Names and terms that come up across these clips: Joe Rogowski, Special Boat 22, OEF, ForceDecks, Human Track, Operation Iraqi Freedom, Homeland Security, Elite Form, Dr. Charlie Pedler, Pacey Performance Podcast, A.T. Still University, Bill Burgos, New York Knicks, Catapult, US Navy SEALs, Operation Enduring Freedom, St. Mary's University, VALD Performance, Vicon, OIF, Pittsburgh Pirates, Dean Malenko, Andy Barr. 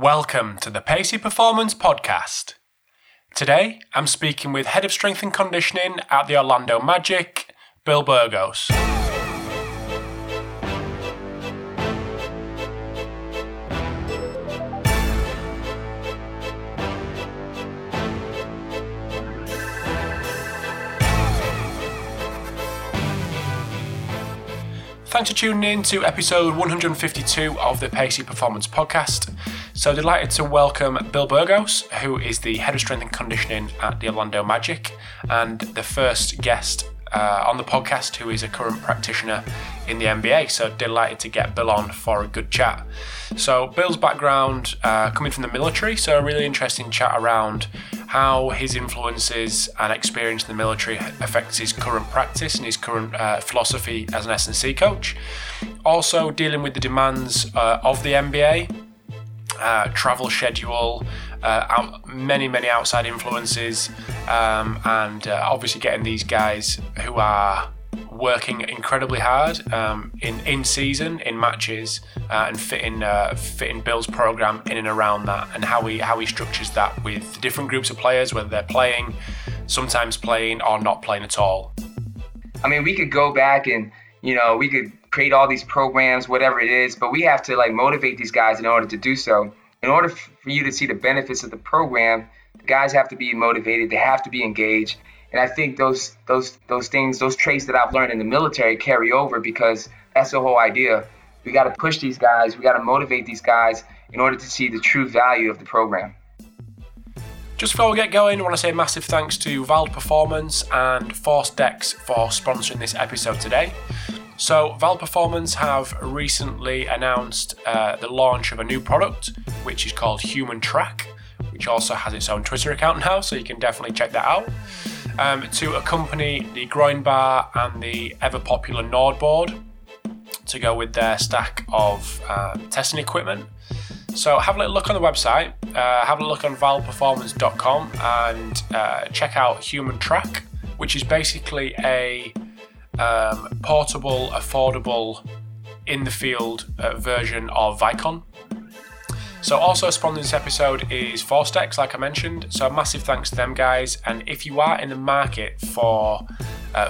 Welcome to the Pacey Performance Podcast. Today, I'm speaking with Head of Strength and Conditioning at the Orlando Magic, Bill Burgos. Thanks for tuning in to episode 152 of the Pacey Performance Podcast. So delighted to welcome Bill Burgos, who is the Head of Strength and Conditioning at the Orlando Magic, and the first guest on the podcast who is a current practitioner in the NBA. So delighted to get Bill on for a good chat. So Bill's background coming from the military, so a really interesting chat around how his influences and experience in the military affects his current practice and his current philosophy as an S&C coach. Also dealing with the demands of the NBA, travel schedule, many outside influences, and obviously getting these guys who are working incredibly hard in season, in matches, and fitting Bill's program in and around that, and how he structures that with different groups of players, whether they're playing, sometimes playing, or not playing at all. I mean, we could go back and, you know, we could create all these programs, whatever it is, but we have to like motivate these guys in order to do so. In order for you to see the benefits of the program, the guys have to be motivated, they have to be engaged. And I think those traits that I've learned in the military carry over, because that's the whole idea. We got to push these guys, we got to motivate these guys in order to see the true value of the program. Just before we get going, I want to say massive thanks to VALD Performance and ForceDecks for sponsoring this episode today. So VALD Performance have recently announced the launch of a new product, which is called Human Track, which also has its own Twitter account now, so you can definitely check that out, to accompany the groin bar and the ever-popular Nordboard to go with their stack of testing equipment. So have a little look on the website, have a look on valperformance.com, and check out Human Track, which is basically a portable, affordable, in-the-field version of Vicon. So also sponsoring this episode is ForceDecks, like I mentioned, so massive thanks to them guys. And if you are in the market for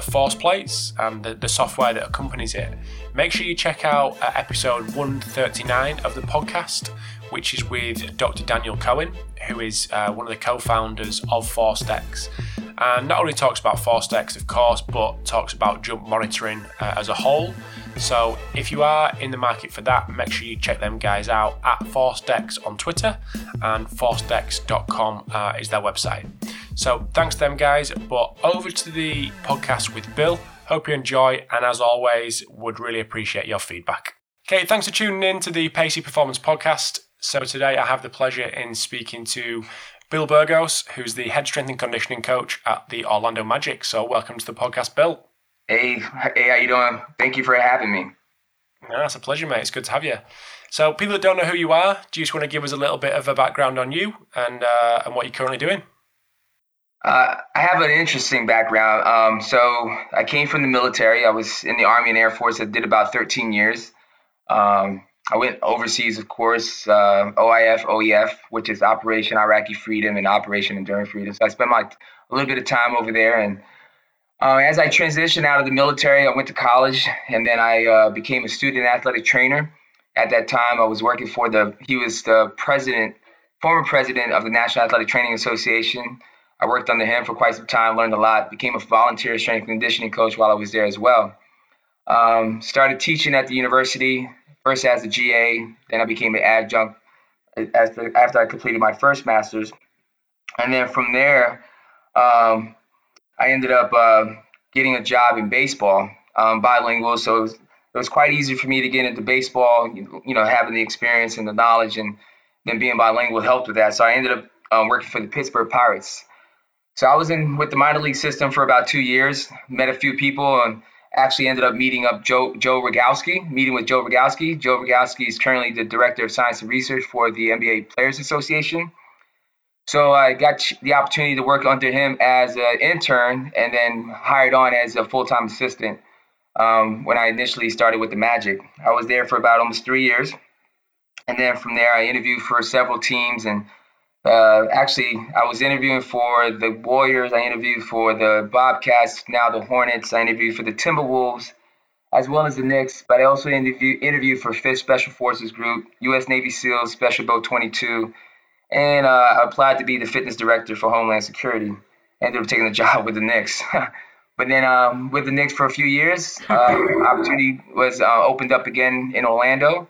force plates and the software that accompanies it, make sure you check out episode 139 of the podcast, which is with Dr. Daniel Cohen, who is one of the co-founders of ForceDecks, and not only talks about ForceDecks, of course, but talks about jump monitoring as a whole. So if you are in the market for that, make sure you check them guys out at ForceDecks on Twitter, and ForceDecks.com is their website. So thanks to them guys, but over to the podcast with Bill. Hope you enjoy, and as always, would really appreciate your feedback. Okay, thanks for tuning in to the Pacey Performance Podcast. So today I have the pleasure in speaking to Bill Burgos, who's the Head Strength and Conditioning Coach at the Orlando Magic. So welcome to the podcast, Bill. Hey, how you doing? Thank you for having me. Yeah, it's a pleasure, mate. It's good to have you. So people that don't know who you are, do you just want to give us a little bit of a background on you and what you're currently doing? I have an interesting background. So I came from the military. I was in the Army and Air Force. I did about 13 years. I went overseas, of course, OIF, OEF, which is Operation Iraqi Freedom and Operation Enduring Freedom. So I spent a little bit of time over there. And as I transitioned out of the military, I went to college, and then I became a student athletic trainer. At that time, I was working for the former president of the National Athletic Training Association. I worked under him for quite some time, learned a lot, became a volunteer strength and conditioning coach while I was there as well. Started teaching at the university, first as a GA, then I became an adjunct after I completed my first master's. And then from there, I ended up getting a job in baseball, bilingual, so it was quite easy for me to get into baseball, you know, having the experience and the knowledge, and then being bilingual helped with that. So I ended up working for the Pittsburgh Pirates. So I was with the minor league system for about 2 years, met a few people, and actually ended up meeting up Joe Rogowski. Joe Rogowski is currently the Director of Science and Research for the NBA Players Association. So I got the opportunity to work under him as an intern, and then hired on as a full-time assistant when I initially started with the Magic. I was there for about almost 3 years. And then from there, I interviewed for several teams. And actually, I was interviewing for the Warriors. I interviewed for the Bobcats, now the Hornets. I interviewed for the Timberwolves, as well as the Knicks. But I also interviewed for 5th Special Forces Group, US Navy SEALs, Special Boat 22. And I applied to be the fitness director for Homeland Security. Ended up taking a job with the Knicks. But then with the Knicks for a few years, opportunity was opened up again in Orlando.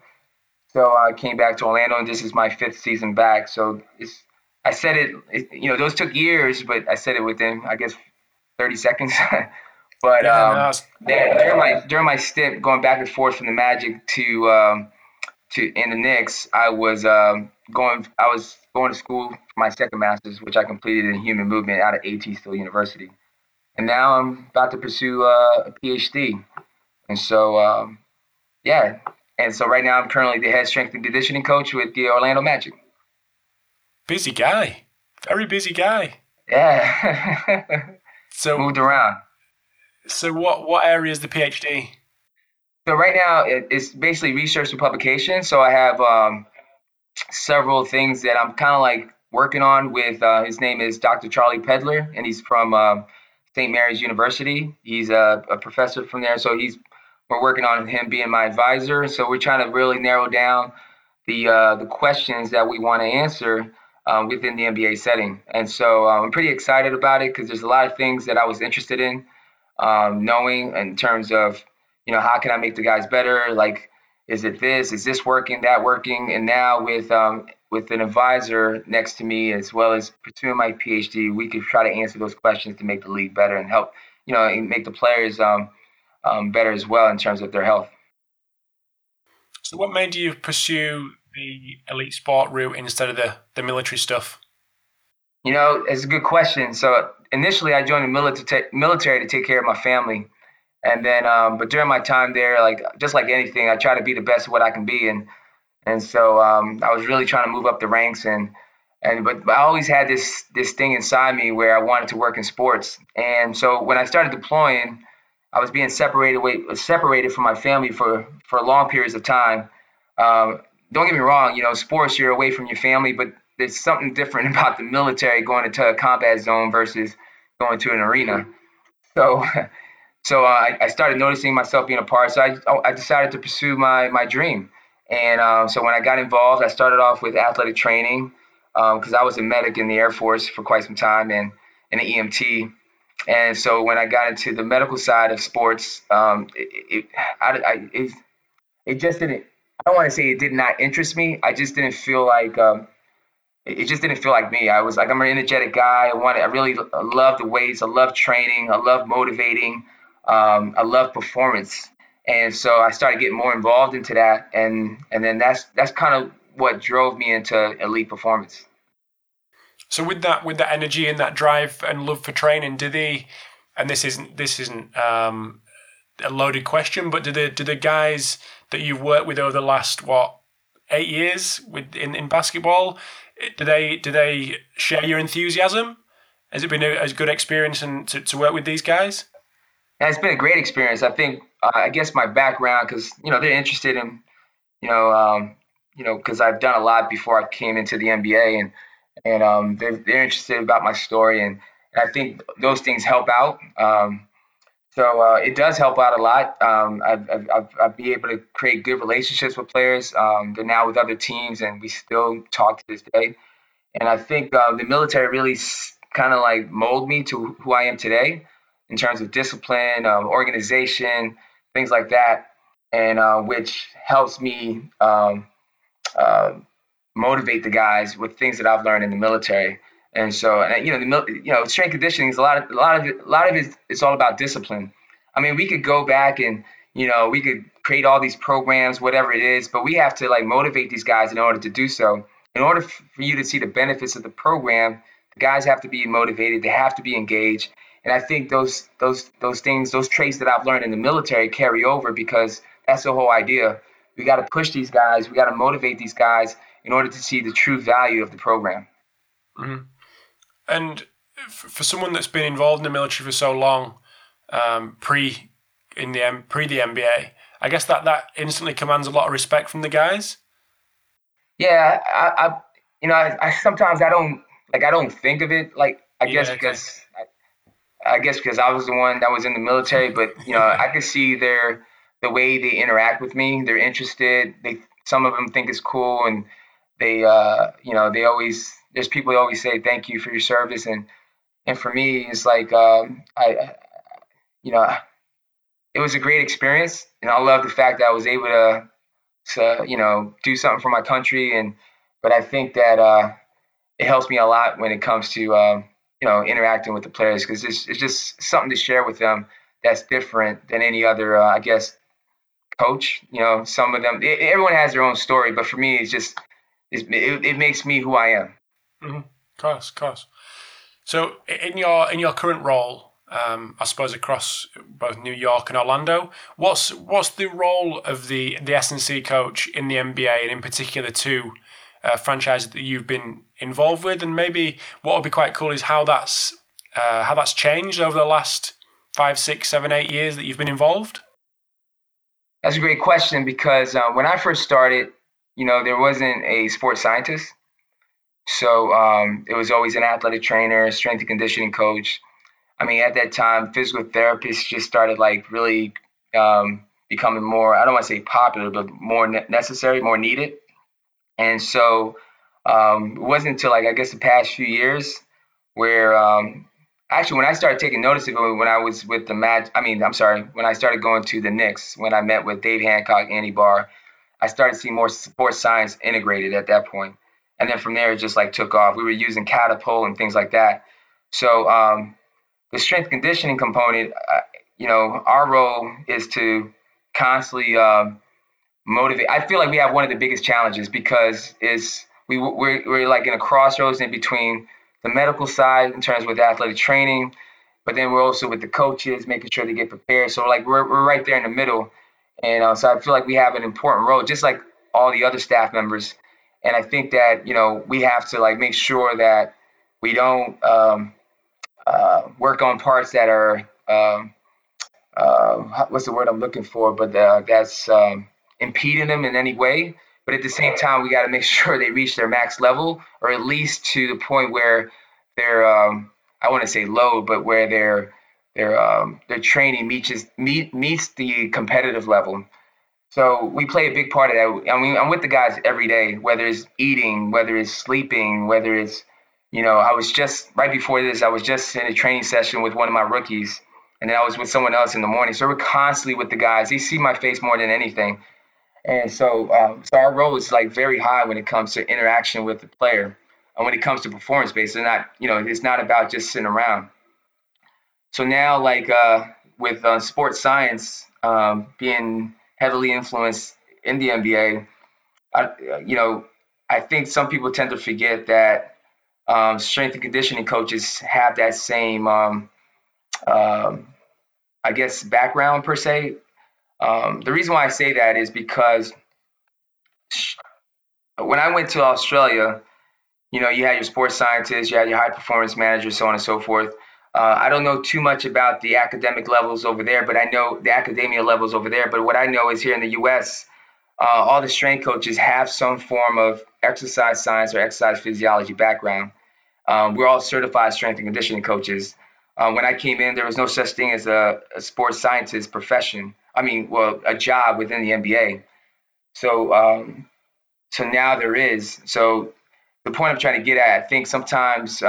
So I came back to Orlando, and this is my 5th season back. So those took years, but I said it within, I guess, 30 seconds. But during my stint going back and forth from the Magic to in the Knicks, I was going to school for my second master's, which I completed in human movement out of A.T. Still University, and now I'm about to pursue a PhD. And so, right now I'm currently the head strength and conditioning coach with the Orlando Magic. Busy guy, very busy guy. Yeah. So moved around. So what area is the PhD? So right now it's basically research and publication. So I have several things that I'm kind of like working on with, his name is Dr. Charlie Pedler, and he's from St. Mary's University. He's a professor from there. So we're working on him being my advisor. So we're trying to really narrow down the questions that we want to answer within the NBA setting. And so I'm pretty excited about it because there's a lot of things that I was interested in. Knowing in terms of, how can I make the guys better? Like, is this working, that working? And now with an advisor next to me, as well as pursuing my PhD, we could try to answer those questions to make the league better and help, and make the players better as well in terms of their health. So what made you pursue the elite sport route instead of the military stuff? It's a good question. So initially, I joined the military to take care of my family, and then, but during my time there, like just like anything, I try to be the best of what I can be, and so I was really trying to move up the ranks, but I always had this thing inside me where I wanted to work in sports, and so when I started deploying, I was being separated from my family for long periods of time. Don't get me wrong, sports, you're away from your family, but there's something different about the military going into a combat zone versus going to an arena. So I started noticing myself being apart. So I decided to pursue my dream. And so when I got involved, I started off with athletic training because I was a medic in the Air Force for quite some time and an EMT. And so when I got into the medical side of sports, I don't want to say it did not interest me. I just didn't feel like it just didn't feel like me. I was like, I'm an energetic guy. I really love the weights. I love training. I love motivating. I love performance. And so I started getting more involved into that. And then that's kind of what drove me into elite performance. So with that energy and that drive and love for training, this isn't a loaded question, but do the guys that you've worked with over the last 8 years in basketball, do they share your enthusiasm? Has it been a good experience and to work with these guys? Yeah, it's been a great experience. I think I guess my background, because they're interested in because I've done a lot before I came into the NBA, and they're interested about my story, and I think those things help out. So it does help out a lot. I've been able to create good relationships with players. They're now with other teams, and we still talk to this day. And I think the military really kind of like molded me to who I am today in terms of discipline, organization, things like that, and which helps me motivate the guys with things that I've learned in the military. And so, strength conditioning is a lot of it. It's all about discipline. I mean, we could go back and we could create all these programs, whatever it is, but we have to like motivate these guys in order to do so. In order for you to see the benefits of the program, the guys have to be motivated. They have to be engaged. And I think those traits that I've learned in the military carry over because that's the whole idea. We got to push these guys. We got to motivate these guys in order to see the true value of the program. Mm-hmm. And for someone that's been involved in the military for so long, pre the NBA, I guess that instantly commands a lot of respect from the guys. Yeah, I you know, I sometimes I don't think of it, like, I guess because I was the one that was in the military, but, you know, I could see the way they interact with me. They're interested. Some of them think it's cool, and they, you know, they always, there's people who always say thank you for your service, and for me, it's like, you know, it was a great experience, and I love the fact that I was able to you know, do something for my country, but I think that it helps me a lot when it comes to, you know, interacting with the players, because it's just something to share with them that's different than any other, I guess, coach. You know, some of them, everyone has their own story, but for me, it's just, it makes me who I am. Mm-hmm. Of course. So in your current role, I suppose across both New York and Orlando, what's the role of the S&C coach in the NBA, and in particular to franchises that you've been involved with? And maybe what would be quite cool is how that's changed over the last 5, 6, 7, 8 years that you've been involved. That's a great question, because when I first started, you know, there wasn't a sports scientist. So it was always an athletic trainer, strength and conditioning coach. I mean, at that time, physical therapists just started, like, really becoming more, I don't want to say popular, but more necessary, more needed. And so it wasn't until, like, I guess the past few years where actually when I started taking notice of it, when I started going to the Knicks, when I met with Dave Hancock, Andy Barr, I started seeing more sports science integrated at that point. And then from there, it just, like, took off. We were using Catapult and things like that. So the strength conditioning component, you know, our role is to constantly motivate. I feel like we have one of the biggest challenges, because we're like in a crossroads in between the medical side in terms with athletic training, but then we're also with the coaches, making sure they get prepared. So, like, we're right there in the middle. And so I feel like we have an important role, just like all the other staff members. And I think that, you know, we have to, like, make sure that we don't work on parts that are, what's the word I'm looking for, but that's impeding them in any way. But at the same time, we got to make sure they reach their max level, or at least to the point where they're, I want to say low, but where their training meets the competitive level. So we play a big part of that. I mean, I'm with the guys every day, whether it's eating, whether it's sleeping, whether it's, you know, right before this, I was just in a training session with one of my rookies, and then I was with someone else in the morning. So we're constantly with the guys. They see my face more than anything. And so, so our role is, like, very high when it comes to interaction with the player. And when it comes to performance-based, they're not, you know, it's not about just sitting around. So now, like, with sports science being heavily influenced in the NBA, you know, I think some people tend to forget that strength and conditioning coaches have that same, I guess, background, per se. The reason why I say that is because when I went to Australia, you know, you had your sports scientists, you had your high performance managers, so on and so forth. I don't know too much about the academic levels over there, but I know the academia levels over there. But what I know is here in the U.S., all the strength coaches have some form of exercise science or exercise physiology background. We're all certified strength and conditioning coaches. When I came in, there was no such thing as a sports scientist profession. I mean, well, a job within the NBA. So, so now there is. So the point I'm trying to get at, I think sometimes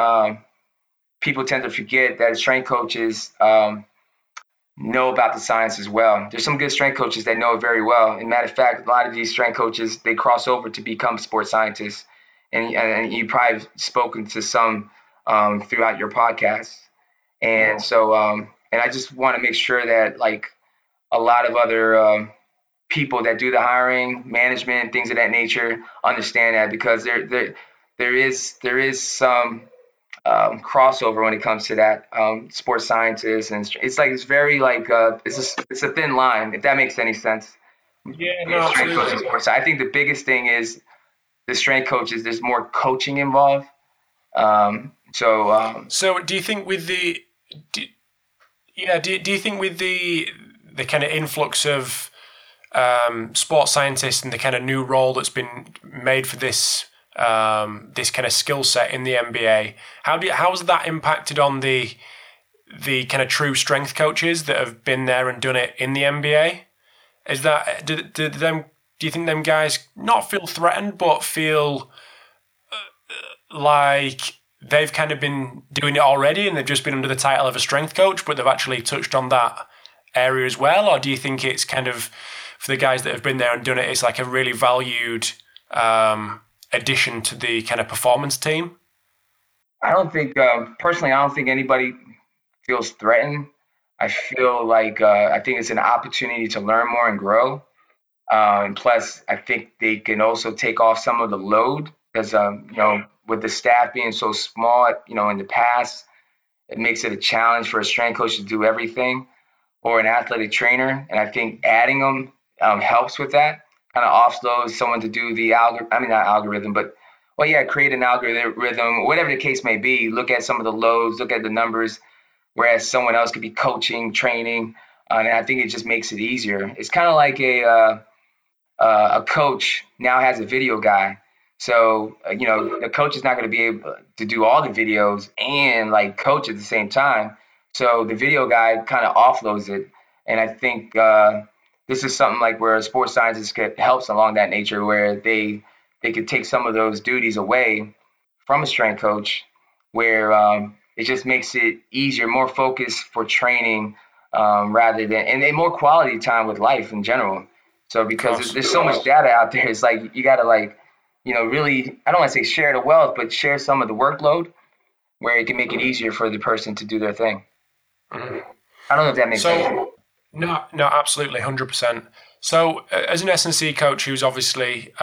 people tend to forget that strength coaches know about the science as well. There's some good strength coaches that know it very well. And matter of fact, a lot of these strength coaches, they cross over to become sports scientists. And you probably have spoken to some throughout your podcast. And so, and I just want to make sure that, like, a lot of other people that do the hiring, management, things of that nature, understand that, because there is some crossover when it comes to that sports scientists, and it's a thin line, if that makes any sense. Yeah, no, absolutely. So I think the biggest thing is the strength coaches. There's more coaching involved. So do you think with the do you think with the kind of influx of sports scientist and the kind of new role that's been made for this this kind of skill set in the NBA. How's that impacted on the kind of true strength coaches that have been there and done it in the NBA? Is that do you think them guys not feel threatened, but feel like they've kind of been doing it already and they've just been under the title of a strength coach, but they've actually touched on that area as well? Or do you think it's kind of, for the guys that have been there and done it, it's like a really valued addition to the kind of performance team? I don't think, personally, I don't think anybody feels threatened. I feel like, I think it's an opportunity to learn more and grow. And plus, I think they can also take off some of the load because, you know, with the staff being so small, you know, in the past, it makes it a challenge for a strength coach to do everything or an athletic trainer. And I think adding them helps with that. Kind of offloads someone to do the create an algorithm, whatever the case may be, look at some of the loads, look at the numbers, whereas someone else could be coaching, training. And I think it just makes it easier. It's kind of like a coach now has a video guy. So, you know, the coach is not going to be able to do all the videos and like coach at the same time. So the video guy kind of offloads it. And I think this is something like where a sports scientist helps along that nature, where they could take some of those duties away from a strength coach, where it just makes it easier, more focus for training rather than, and more quality time with life in general. So because there's so much data out there, it's like you got to like, you know, really, I don't want to say share the wealth, but share some of the workload where it can make it easier for the person to do their thing. Mm-hmm. I don't know if that makes sense. No, absolutely, 100%. So as an S&C coach who's obviously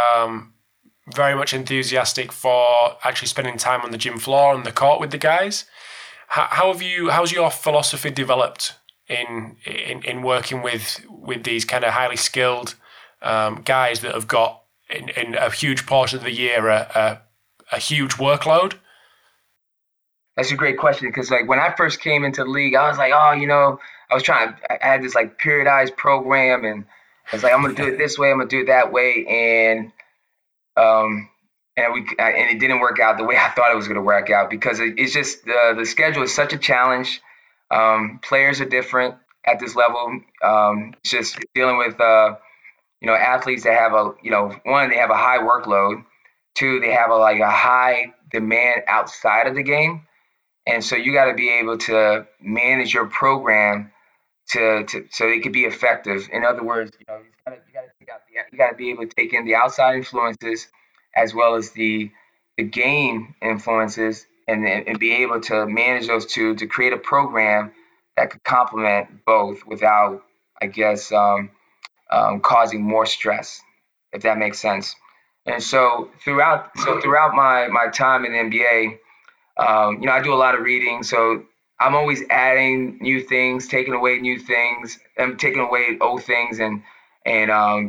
very much enthusiastic for actually spending time on the gym floor and the court with the guys, how's your philosophy developed in working with these kind of highly skilled guys that have got in a huge portion of the year a huge workload? That's a great question, because like when I first came into the league, I was like, I had this like periodized program, and I was like, I'm gonna do it this way, I'm gonna do it that way, and it didn't work out the way I thought it was gonna work out, because it's just the schedule is such a challenge. Players are different at this level. It's just dealing with you know, athletes that have a, you know, one, they have a high workload, two, they have a high demand outside of the game. And so you got to be able to manage your program to so it could be effective. In other words, you know, you got to be able to take in the outside influences as well as the game influences, and be able to manage those two to create a program that could complement both without, I guess, causing more stress, if that makes sense. And so throughout my time in the NBA, you know, I do a lot of reading, so I'm always adding new things, taking away new things, I'm taking away old things, and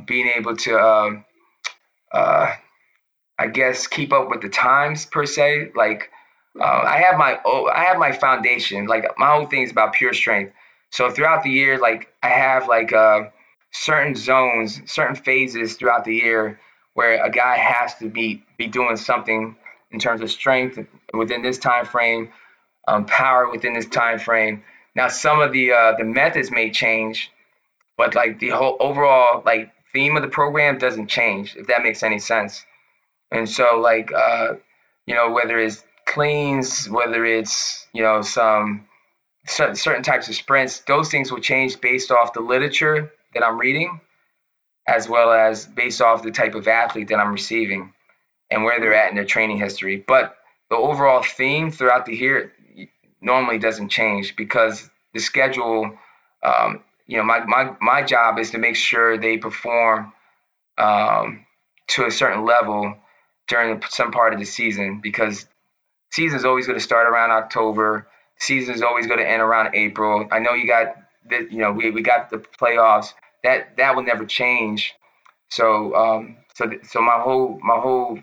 being able to, I guess, keep up with the times per se. Like I have my foundation. Like my whole thing is about pure strength. So throughout the year, like I have like certain zones, certain phases throughout the year where a guy has to be doing something in terms of strength within this time frame, power within this time frame. Now, some of the methods may change, but like the whole overall like theme of the program doesn't change, if that makes any sense. And so like, you know, whether it's cleans, whether it's, you know, some certain types of sprints, those things will change based off the literature that I'm reading, as well as based off the type of athlete that I'm receiving and where they're at in their training history. But the overall theme throughout the year normally doesn't change, because the schedule, you know, my job is to make sure they perform to a certain level during some part of the season, because season's always going to start around October. Season's always going to end around April. I know you got that, you know, we got the playoffs. That will never change. So so my whole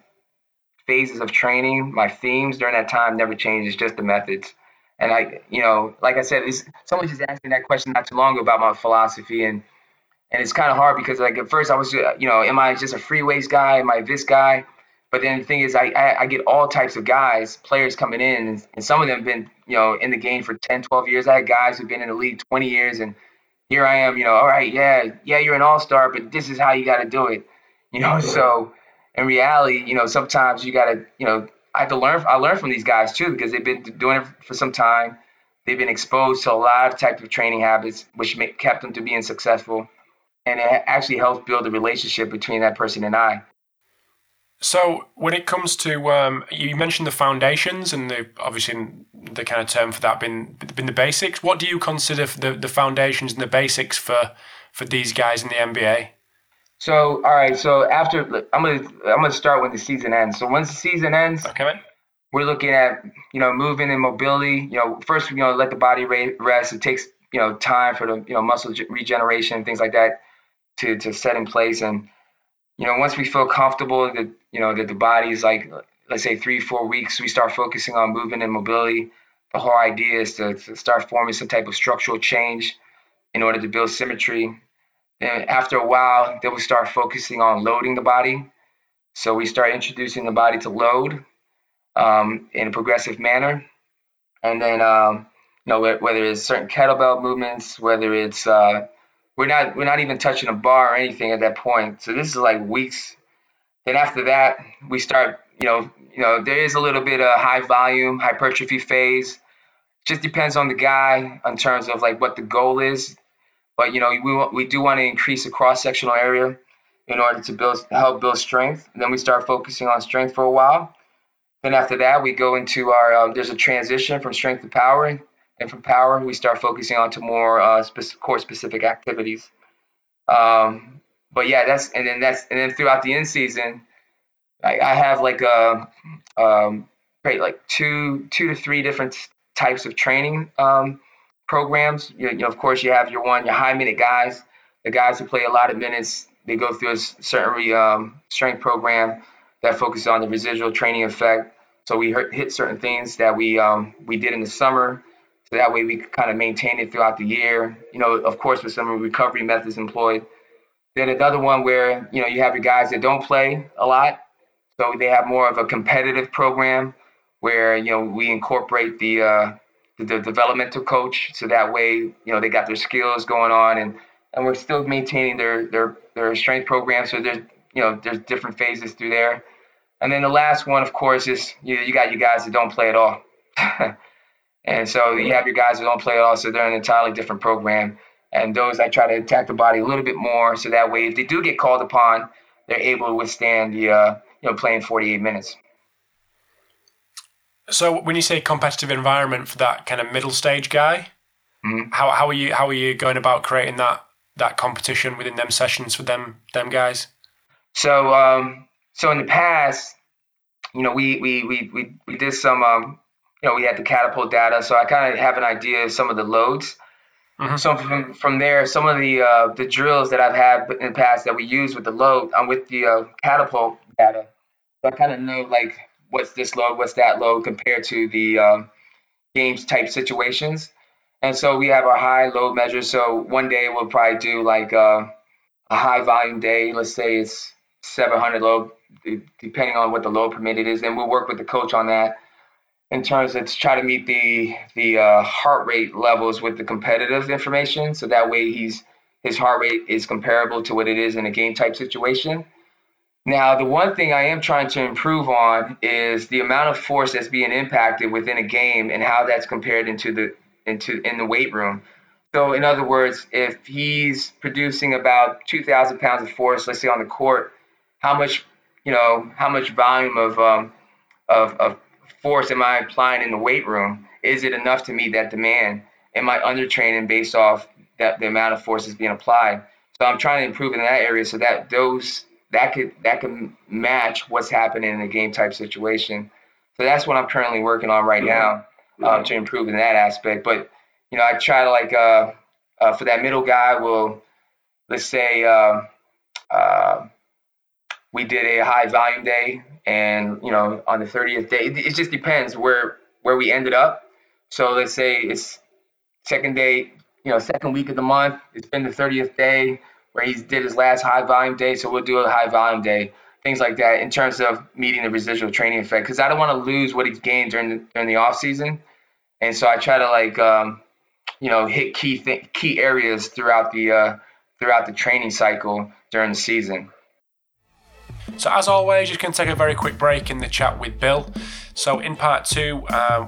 phases of training, my themes during that time never change. It's just the methods. And I, you know, like I said, someone just asked me that question not too long ago about my philosophy, and And it's kind of hard because, like, at first I was, you know, am I just a free waist guy? Am I this guy? But then the thing is, I get all types of guys, players coming in, and some of them have been, you know, in the game for 10, 12 years. I had guys who've been in the league 20 years, and here I am, you know, all right, yeah, you're an all-star, but this is how you got to do it, you know. So in reality, you know, sometimes you got to, you know, I learn from these guys too, because they've been doing it for some time. They've been exposed to a lot of types of training habits, which kept them to being successful. And it actually helps build a relationship between that person and I. So when it comes to, you mentioned the foundations and the, obviously the kind of term for that been the basics. What do you consider the foundations and the basics for these guys in the NBA? So, all right. So after, I'm gonna start when the season ends. So once the season ends, okay, we're looking at, you know, movement and mobility. You know, first, you know, let the body rest. It takes, you know, time for the, you know, muscle regeneration and things like that to set in place. And, you know, once we feel comfortable that, you know, that the body's like, let's say 3-4 weeks, we start focusing on movement and mobility. The whole idea is to start forming some type of structural change in order to build symmetry. Then after a while, then we start focusing on loading the body. So we start introducing the body to load in a progressive manner. And then, you know, whether it's certain kettlebell movements, whether it's, we're not even touching a bar or anything at that point. So this is like weeks. Then after that, we start, you know, there is a little bit of high volume, hypertrophy phase. Just depends on the guy in terms of like what the goal is. But, you know, we do want to increase the cross-sectional area in order to help build strength. And then we start focusing on strength for a while. Then after that, we go into our, there's a transition from strength to power. And from power, we start focusing on to more core-specific activities. But yeah, and then throughout the end season, I have like two to three different types of training programs. You know, of course, you have your high minute guys, the guys who play a lot of minutes. They go through a certain strength program that focuses on the residual training effect. So we hit certain things that we did in the summer. So that way we could kind of maintain it throughout the year, you know, of course, with some recovery methods employed. Then another one where, you know, you have your guys that don't play a lot. So they have more of a competitive program where, you know, we incorporate the developmental coach. So that way, you know, they got their skills going on and we're still maintaining their strength program. So there's, you know, there's different phases through there. And then the last one, of course, is you got your guys that don't play at all. And so you have your guys who don't play at all, so they're an entirely different program. And those, I try to attack the body a little bit more, so that way if they do get called upon, they're able to withstand the, you know, playing 48 minutes. So when you say competitive environment for that kind of middle stage guy, mm-hmm. how are you going about creating that competition within them sessions for them guys? So so in the past, you know, we did some. You know, we had the Catapult data, so I kind of have an idea of some of the loads. Mm-hmm. So from there, some of the drills that I've had in the past that we use with the load, I'm with the Catapult data. So I kind of know like what's this load, what's that load compared to the games type situations. And so we have our high load measures. So one day we'll probably do like a high volume day. Let's say it's 700 load, depending on what the load permitted is. Then we'll work with the coach on that. In terms of try to meet the heart rate levels with the competitive information, so that way his heart rate is comparable to what it is in a game type situation. Now, the one thing I am trying to improve on is the amount of force that's being impacted within a game and how that's compared into the weight room. So, in other words, if he's producing about 2,000 pounds of force, let's say on the court, how much volume of force am I applying in the weight room? Is it enough to meet that demand? Am I undertraining based off the amount of force that's being applied? So I'm trying to improve in that area so that that could match what's happening in a game type situation. So that's what I'm currently working on right now to improve in that aspect. But you know, I try to like for that middle guy, we did a high volume day. And, you know, on the 30th day, it just depends where we ended up. So let's say it's second day, you know, second week of the month. It's been the 30th day. where he did his last high volume day. So we'll do a high volume day, things like that, in terms of meeting the residual training effect, because I don't want to lose what he's gained during the off season. And so I try to hit key areas throughout the training cycle during the season. So as always, you can take a very quick break in the chat with Bill. So in part two,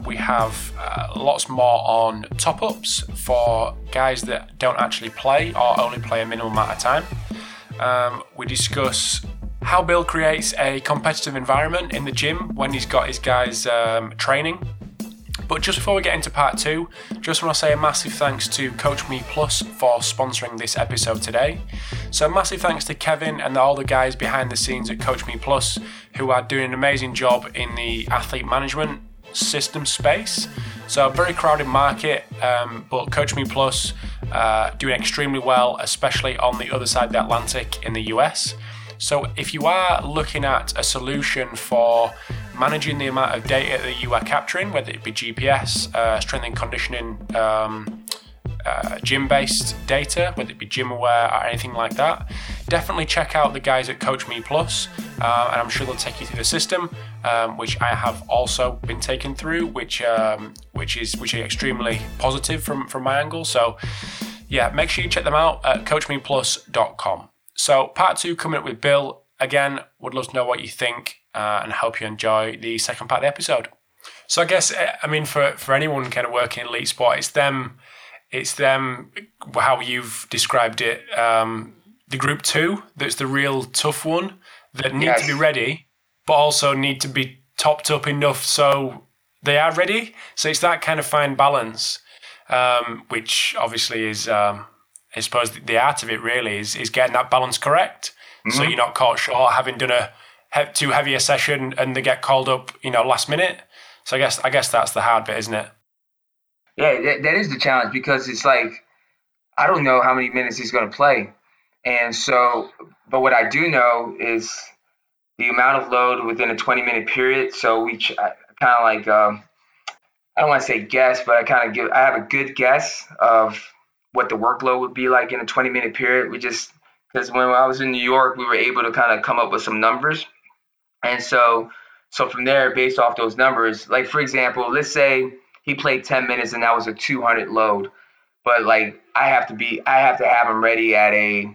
we have lots more on top-ups for guys that don't actually play or only play a minimal amount of time. We discuss how Bill creates a competitive environment in the gym when he's got his guys training. But just before we get into part two, just want to say a massive thanks to CoachMe Plus for sponsoring this episode today. So massive thanks to Kevin and all the guys behind the scenes at CoachMe Plus, who are doing an amazing job in the athlete management system space. So a very crowded market, but CoachMe Plus doing extremely well, especially on the other side of the Atlantic in the US. So if you are looking at a solution for managing the amount of data that you are capturing, whether it be GPS, strength and conditioning, gym-based data, whether it be gym-aware or anything like that, definitely check out the guys at CoachMe Plus, and I'm sure they'll take you through the system, which I have also been taken through, which is extremely positive from my angle. So yeah, make sure you check them out at coachmeplus.com. So part two coming up with Bill. Again, would love to know what you think and hope you enjoy the second part of the episode. So I guess, for anyone kind of working in elite sport, it's them, how you've described it, the group two, that's the real tough one, that need to be ready, but also need to be topped up enough so they are ready. So it's that kind of fine balance, which obviously is... I suppose the art of it really is getting that balance correct, so you're not caught short having done too heavy a session and they get called up, last minute. So I guess that's the hard bit, isn't it? Yeah, that is the challenge, because it's like I don't know how many minutes he's going to play, and so. But what I do know is the amount of load within a 20-minute period. So we I don't want to say guess, but I have a good guess of what the workload would be like in a 20-minute period. Because when I was in New York, we were able to kind of come up with some numbers. And so from there, based off those numbers, like for example, let's say he played 10 minutes and that was a 200 load, but like I have to have him ready at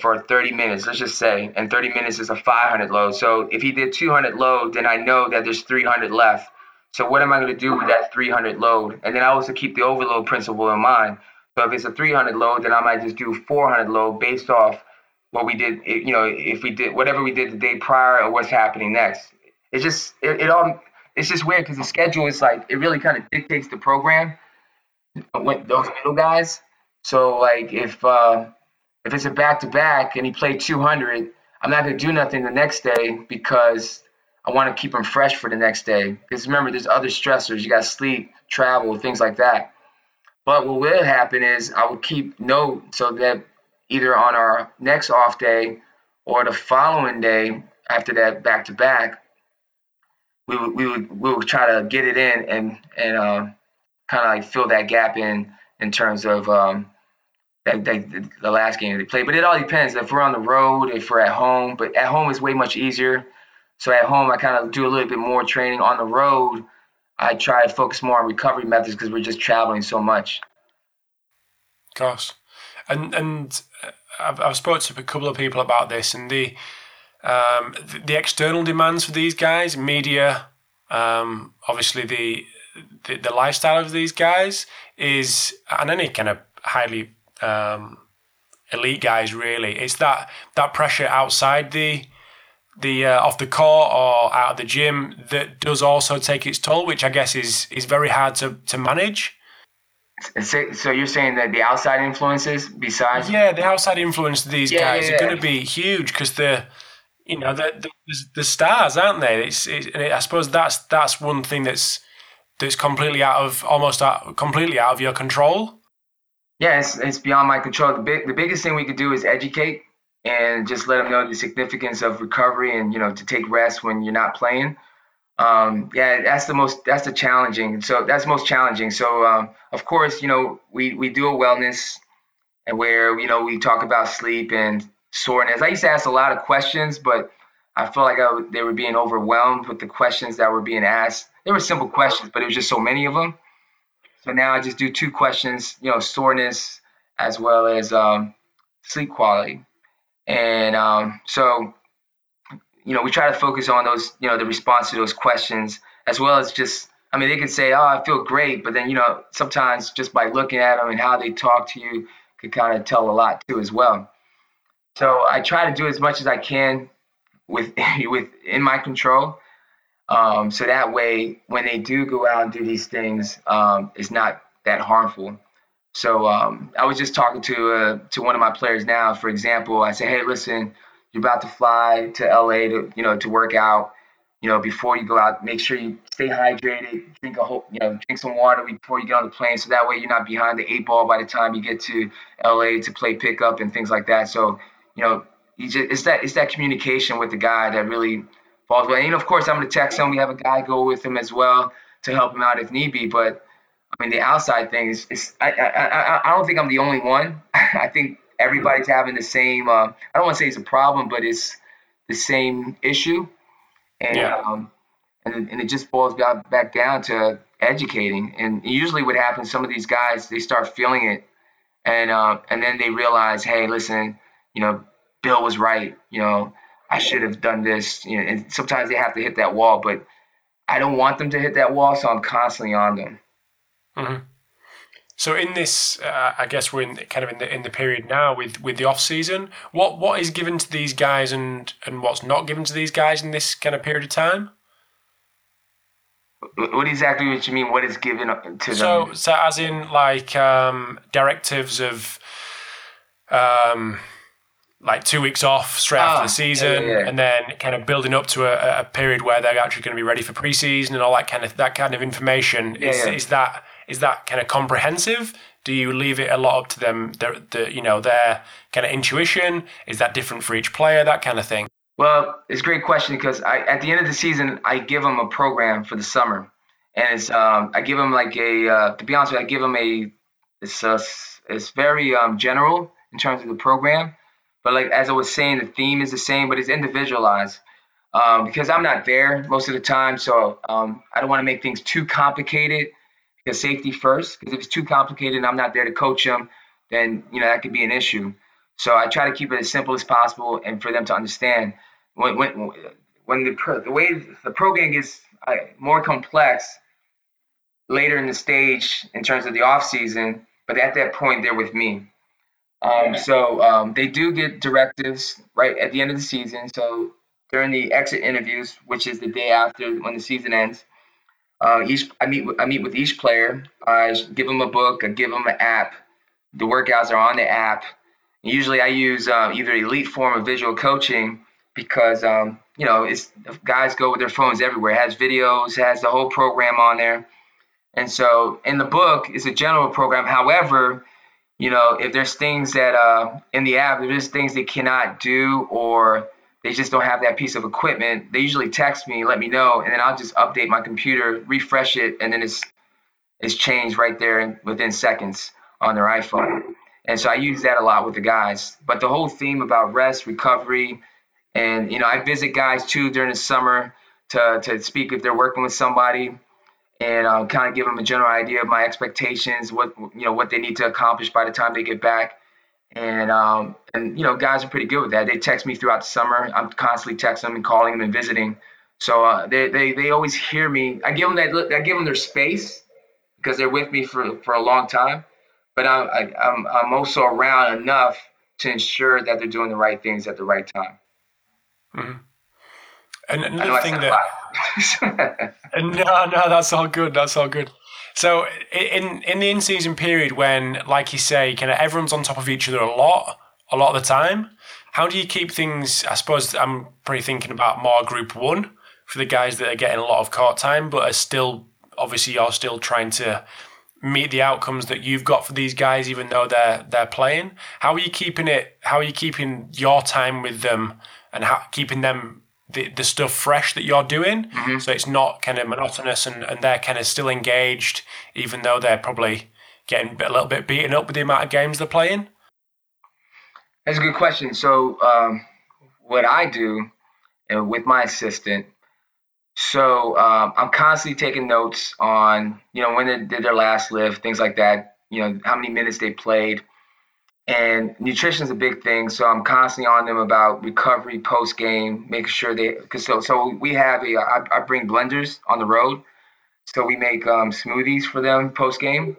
for 30 minutes, let's just say, and 30 minutes is a 500 load. So if he did 200 load, then I know that there's 300 left. So what am I going to do with that 300 load? And then I also keep the overload principle in mind. So if it's a 300 load, then I might just do 400 load based off what we did, if we did whatever we did the day prior or what's happening next. It's just it's just weird, because the schedule is like, it really kind of dictates the program with those middle guys. So like if it's a back-to-back and he played 200, I'm not going to do nothing the next day because I want to keep them fresh for the next day. Because remember, there's other stressors. You got sleep, travel, things like that. But what will happen is I will keep note so that either on our next off day or the following day after that back-to-back, we would try to get it in and kind of like fill that gap in terms of the last game they played. But it all depends if we're on the road, if we're at home. But at home is way much easier. So at home, I kind of do a little bit more training. On the road, I try to focus more on recovery methods because we're just traveling so much. Gosh. And I've spoken to a couple of people about this, and the external demands for these guys, media, obviously the lifestyle of these guys is, and any kind of highly elite guys really, it's that pressure outside the off the court or out of the gym that does also take its toll, which I guess is very hard to manage. So you're saying that the outside influences besides? Yeah, the outside influence of these guys are going to be huge because they're stars, aren't they? I suppose that's one thing that's completely out of your control. Yeah, it's beyond my control. The biggest thing we could do is educate and just let them know the significance of recovery and, to take rest when you're not playing. That's the most challenging. So of course, we do a wellness and where, you know, we talk about sleep and soreness. I used to ask a lot of questions, but I felt like they were being overwhelmed with the questions that were being asked. They were simple questions, but it was just so many of them. So now I just do two questions, you know, soreness as well as sleep quality. And so, you know, we try to focus on those, you know, the response to those questions, as well as just, I mean, they could say, oh, I feel great. But then, you know, sometimes just by looking at them and how they talk to you could kind of tell a lot too as well. So I try to do as much as I can within my control. So that way, when they do go out and do these things, it's not that harmful. So I was just talking to one of my players now, for example. I say, hey, listen, you're about to fly to LA to work out. You know, before you go out, make sure you stay hydrated, drink some water before you get on the plane. So that way you're not behind the eight ball by the time you get to LA to play pickup and things like that. So, you know, it's that communication with the guy that really falls away. And of course, I'm going to text him. We have a guy go with him as well to help him out if need be. But I mean, the outside thing is I don't think I'm the only one. I think everybody's having the same, I don't want to say it's a problem, but it's the same issue. And yeah. And it just boils back down to educating. And usually what happens, some of these guys, they start feeling it. And then they realize, hey, listen, you know, Bill was right. You know, I should have done this. You know, and sometimes they have to hit that wall, but I don't want them to hit that wall, so I'm constantly on them. Mm-hmm. So in this, I guess we're in the period now with the off season. What is given to these guys and what's not given to these guys in this kind of period of time? What exactly do you mean? What is given to them? So as in like directives of like 2 weeks off straight after the season, yeah. And then kind of building up to a period where they're actually going to be ready for preseason and all that kind of information. Yeah, Is that kind of comprehensive? Do you leave it a lot up to them, their kind of intuition? Is that different for each player, that kind of thing? Well, it's a great question because at the end of the season, I give them a program for the summer. And it's I give them like to be honest with you, I give them it's very general in terms of the program. But like as I was saying, the theme is the same, but it's individualized. Because I'm not there most of the time, so I don't want to make things too complicated. Safety first, because if it's too complicated and I'm not there to coach them, then you know that could be an issue. So I try to keep it as simple as possible and for them to understand. When the way the program gets more complex later in the stage in terms of the off season, but at that point they're with me. So they do get directives right at the end of the season. So during the exit interviews, which is the day after when the season ends. I meet with each player. I give them a book. I give them an app. The workouts are on the app. And usually, I use either Elite Form or Visual Coaching because you know, it's guys go with their phones everywhere. It has videos. It has the whole program on there. And so, in the book, it's a general program. However, you know, if there's things that in the app, if there's things they cannot do or they just don't have that piece of equipment, they usually text me, let me know, and then I'll just update my computer, refresh it, and then it's changed right there within seconds on their iPhone. And so I use that a lot with the guys. But the whole theme about rest, recovery, and, you know, I visit guys too during the summer to speak if they're working with somebody and kind of give them a general idea of my expectations, what they need to accomplish by the time they get back. And you know, guys are pretty good with that. They text me throughout the summer. I'm constantly texting them and calling them and visiting. So they always hear me. I give them their space because they're with me for a long time. But I'm also around enough to ensure that they're doing the right things at the right time. Mm-hmm. And another thing that no, that's all good. That's all good. So in the in-season period when, like you say, kind of everyone's on top of each other a lot of the time, how do you keep things, I suppose I'm probably thinking about more Group 1 for the guys that are getting a lot of court time but are still, obviously you're still trying to meet the outcomes that you've got for these guys even though they're playing. How are you keeping your time with them and keeping them the stuff fresh that you're doing, mm-hmm. So it's not kind of monotonous and they're kind of still engaged even though they're probably getting a little bit beaten up with the amount of games they're playing? That's a good question. So what I do with my assistant, so I'm constantly taking notes on, when they did their last lift, things like that, how many minutes they played. And nutrition is a big thing. So I'm constantly on them about recovery post-game, making sure they, because we have I bring blenders on the road. So we make smoothies for them post-game.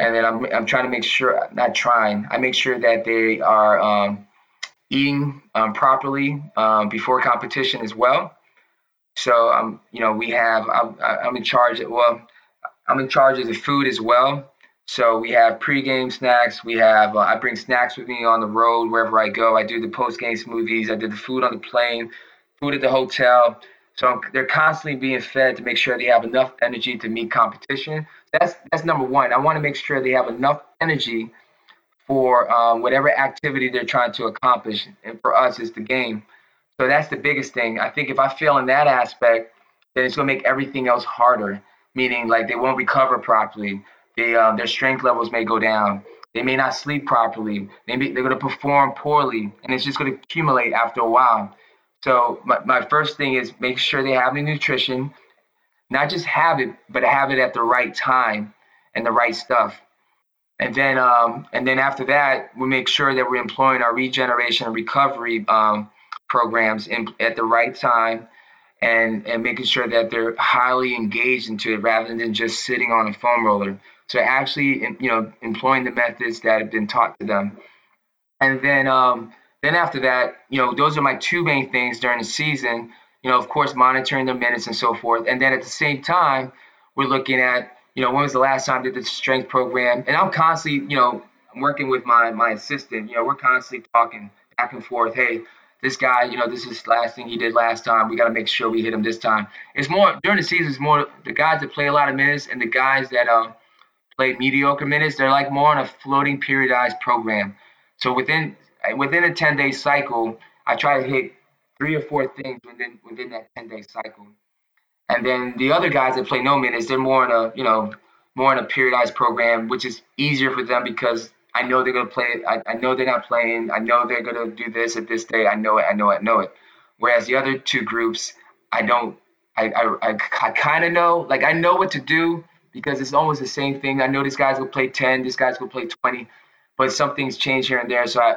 And then I'm trying to make sure, I make sure that they are eating properly before competition as well. So I'm in charge. I'm in charge of the food as well. So we have pregame snacks. We have I bring snacks with me on the road wherever I go. I do the postgame smoothies. I did the food on the plane, food at the hotel. So they're constantly being fed to make sure they have enough energy to meet competition. That's number one. I want to make sure they have enough energy for whatever activity they're trying to accomplish. And for us, it's the game. So that's the biggest thing. I think if I fail in that aspect, then it's going to make everything else harder, meaning like they won't recover properly. Their strength levels may go down. They may not sleep properly. They're going to perform poorly, and it's just going to accumulate after a while. So my first thing is make sure they have the nutrition, not just have it, but have it at the right time and the right stuff. And then after that, we make sure that we're employing our regeneration and recovery programs at the right time and making sure that they're highly engaged into it rather than just sitting on a foam roller. So actually, employing the methods that have been taught to them. And then after that, those are my two main things during the season, of course, monitoring the minutes and so forth. And then at the same time, we're looking at, when was the last time I did the strength program? And I'm constantly, I'm working with my assistant, we're constantly talking back and forth. Hey, this guy, this is the last thing he did last time. We got to make sure we hit him this time. It's more during the season. It's more the guys that play a lot of minutes and the guys that play mediocre minutes. They're like more on a floating periodized program. So within a 10-day cycle, I try to hit 3 or 4 things within that 10-day cycle. And then the other guys that play no minutes, they're more in a periodized program, which is easier for them because I know they're going to play it. I know they're not playing. I know they're going to do this at this day. I know it. Whereas the other two groups, I don't, I kind of know, like I know what to do because it's almost the same thing. I know this guy's going to play 10, this guy's going to play 20, but some things change here and there. So I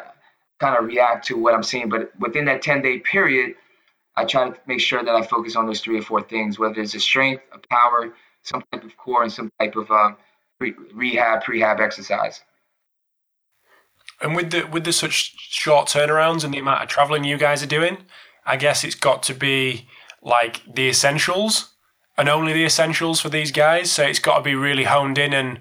kind of react to what I'm seeing. But within that 10-day period, I try to make sure that I focus on those 3 or 4 things, whether it's a strength, a power, some type of core, and some type of prehab exercise. And with the such short turnarounds and the amount of traveling you guys are doing, I guess it's got to be like the essentials and only the essentials for these guys. So it's got to be really honed in and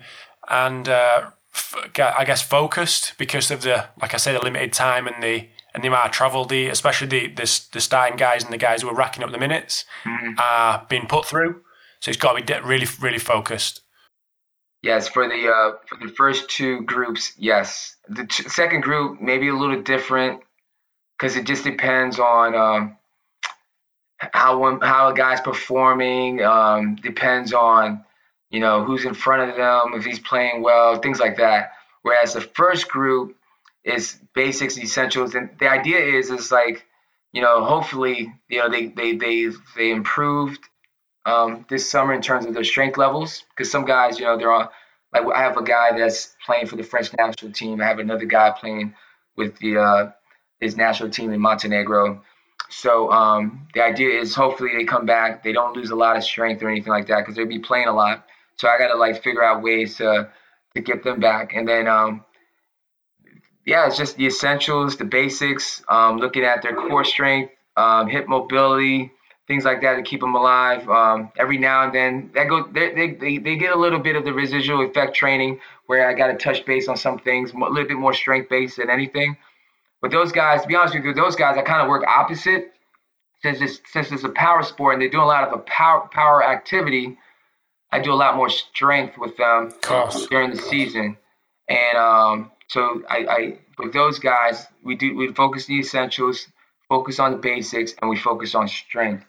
focused because of the, like I say, the limited time and the amount of travel, especially the starting guys and the guys who are racking up the minutes are being put through. So it's got to be really, really focused. Yes, for the first two groups, yes. The second group maybe a little different because it just depends on how a guy's performing. Depends on who's in front of them, if he's playing well, things like that. Whereas the first group is basics, essentials, and the idea is like hopefully they improved this summer in terms of their strength levels, because some guys, they're on, like I have a guy that's playing for the French national team. I have another guy playing with the his national team in Montenegro. So the idea is hopefully they come back, they don't lose a lot of strength or anything like that, because they'll be playing a lot. So I got to figure out ways to get them back. And then it's just the essentials, the basics, looking at their core strength, hip mobility, things like that to keep them alive. Every now and then, they get a little bit of the residual effect training where I got to touch base on some things, a little bit more strength based than anything. But those guys, to be honest with you, I kind of work opposite since it's a power sport and they do a lot of a power activity. I do a lot more strength with them during the season, and so I with those guys we focus the essentials, focus on the basics, and we focus on strength.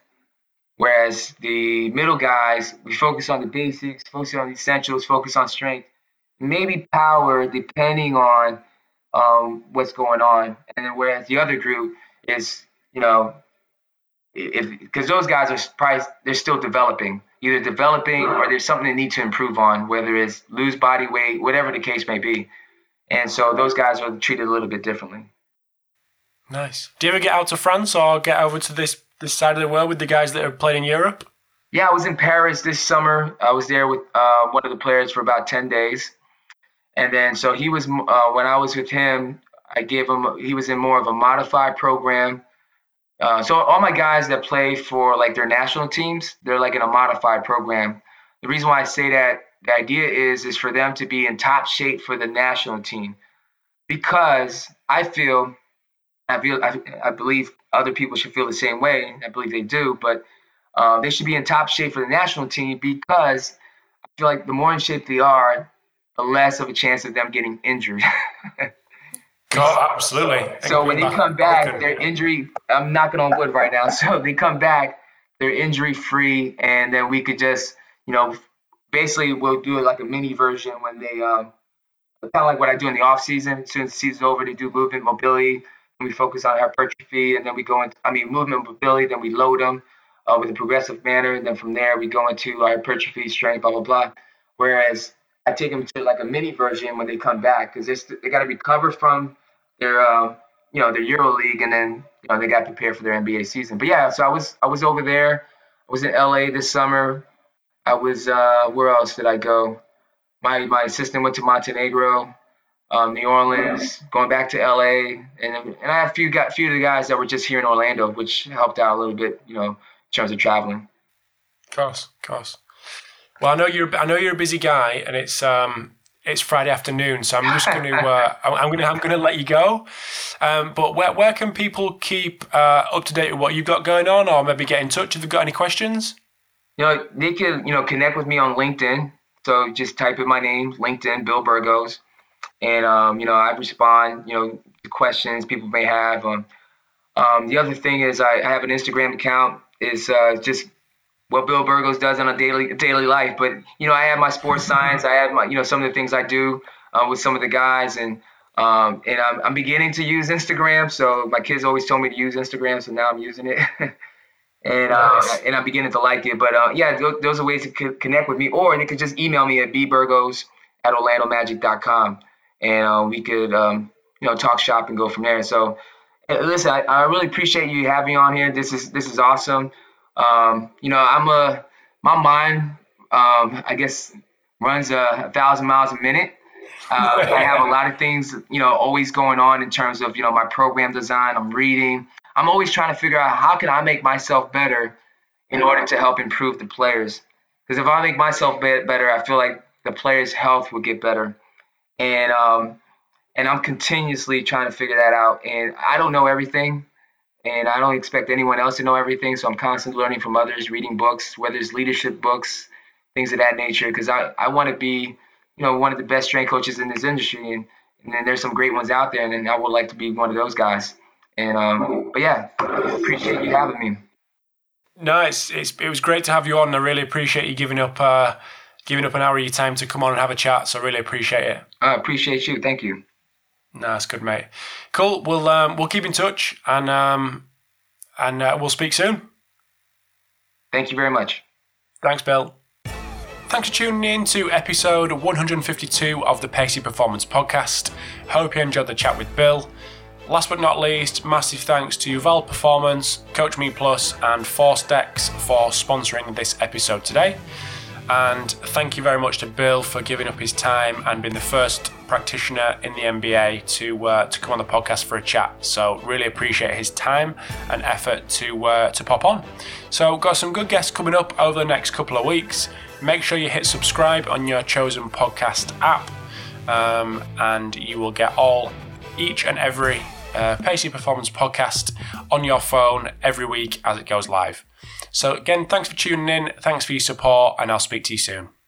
Whereas the middle guys, we focus on the basics, focus on the essentials, focus on strength, maybe power, depending on what's going on. And then whereas the other group is, you know, because those guys are probably, they're still developing, either developing or there's something they need to improve on, whether it's lose body weight, whatever the case may be. And so those guys are treated a little bit differently. Nice. Do you ever get out to France or get over to this side of the world with the guys that are playing in Europe? Yeah, I was in Paris this summer. I was there with one of the players for about 10 days. And then so he was, when I was with him, he was in more of a modified program. So all my guys that play for like their national teams, they're like in a modified program. The reason why I say that, the idea is for them to be in top shape for the national team, because I believe other people should feel the same way. I believe they do, but they should be in top shape for the national team, because I feel like the more in shape they are, the less of a chance of them getting injured. Oh, absolutely. So when they come back, their injury, I'm knocking on wood right now. So they come back, they're injury free. And then we could just, you know, basically we'll do like a mini version when they, kind of like what I do in the off season. As soon as the season's over, they do movement mobility, and we focus on hypertrophy, and then we go into, movement mobility, then we load them with a progressive manner. And then from there we go into hypertrophy, strength, blah, blah, blah. Whereas I take them to like a mini version when they come back, because they got to recover from their EuroLeague, and then they got prepared for their NBA season. But yeah, so I was over there. I was in LA this summer. I was where else did I go? My assistant went to Montenegro, New Orleans, going back to LA, and I got a few of the guys that were just here in Orlando, which helped out a little bit, in terms of traveling. Of course. Well, I know you're a busy guy, and it's Friday afternoon, so I'm just going to I'm going to let you go. But where can people keep up to date with what you've got going on, or maybe get in touch if they've got any questions? They can connect with me on LinkedIn. So just type in my name, LinkedIn, Bill Burgos, and I respond to questions people may have. The other thing is I have an Instagram account. It's just what Bill Burgos does on a daily life. But, I have my sports science. I have my, some of the things I do with some of the guys. And I'm beginning to use Instagram. So my kids always told me to use Instagram. So now I'm using it. And I'm beginning to like it. But, those are ways to connect with me. Or they could just email me at bburgos@orlandomagic.com. And we could, talk shop and go from there. So, listen, I really appreciate you having me on here. This is awesome. My mind, I guess, runs 1,000 miles a minute. I have a lot of things, always going on in terms of, my program design. I'm reading. I'm always trying to figure out how can I make myself better in order to help improve the players. Because if I make myself better, I feel like the players' health will get better. And I'm continuously trying to figure that out. And I don't know everything. And I don't expect anyone else to know everything, so I'm constantly learning from others, reading books, whether it's leadership books, things of that nature, because I want to be, one of the best strength coaches in this industry, and then there's some great ones out there, and then I would like to be one of those guys. And but yeah, I appreciate you having me. No, it was great to have you on, and I really appreciate you giving up an hour of your time to come on and have a chat, so I really appreciate it. I appreciate you. Thank you. No, that's good, mate. Cool. We'll keep in touch, and we'll speak soon. Thank you very much. Thanks, Bill. Thanks for tuning in to episode 152 of the Pacey Performance Podcast. Hope you enjoyed the chat with Bill. Last but not least, massive thanks to VALD Performance, CoachMe Plus, and ForceDecks for sponsoring this episode today. And thank you very much to Bill for giving up his time and being the first practitioner in the NBA to come on the podcast for a chat. So really appreciate his time and effort to pop on. So got some good guests coming up over the next couple of weeks. Make sure you hit subscribe on your chosen podcast app, and you will get each and every Pacey Performance podcast on your phone every week as it goes live. So again, thanks for tuning in, thanks for your support, and I'll speak to you soon.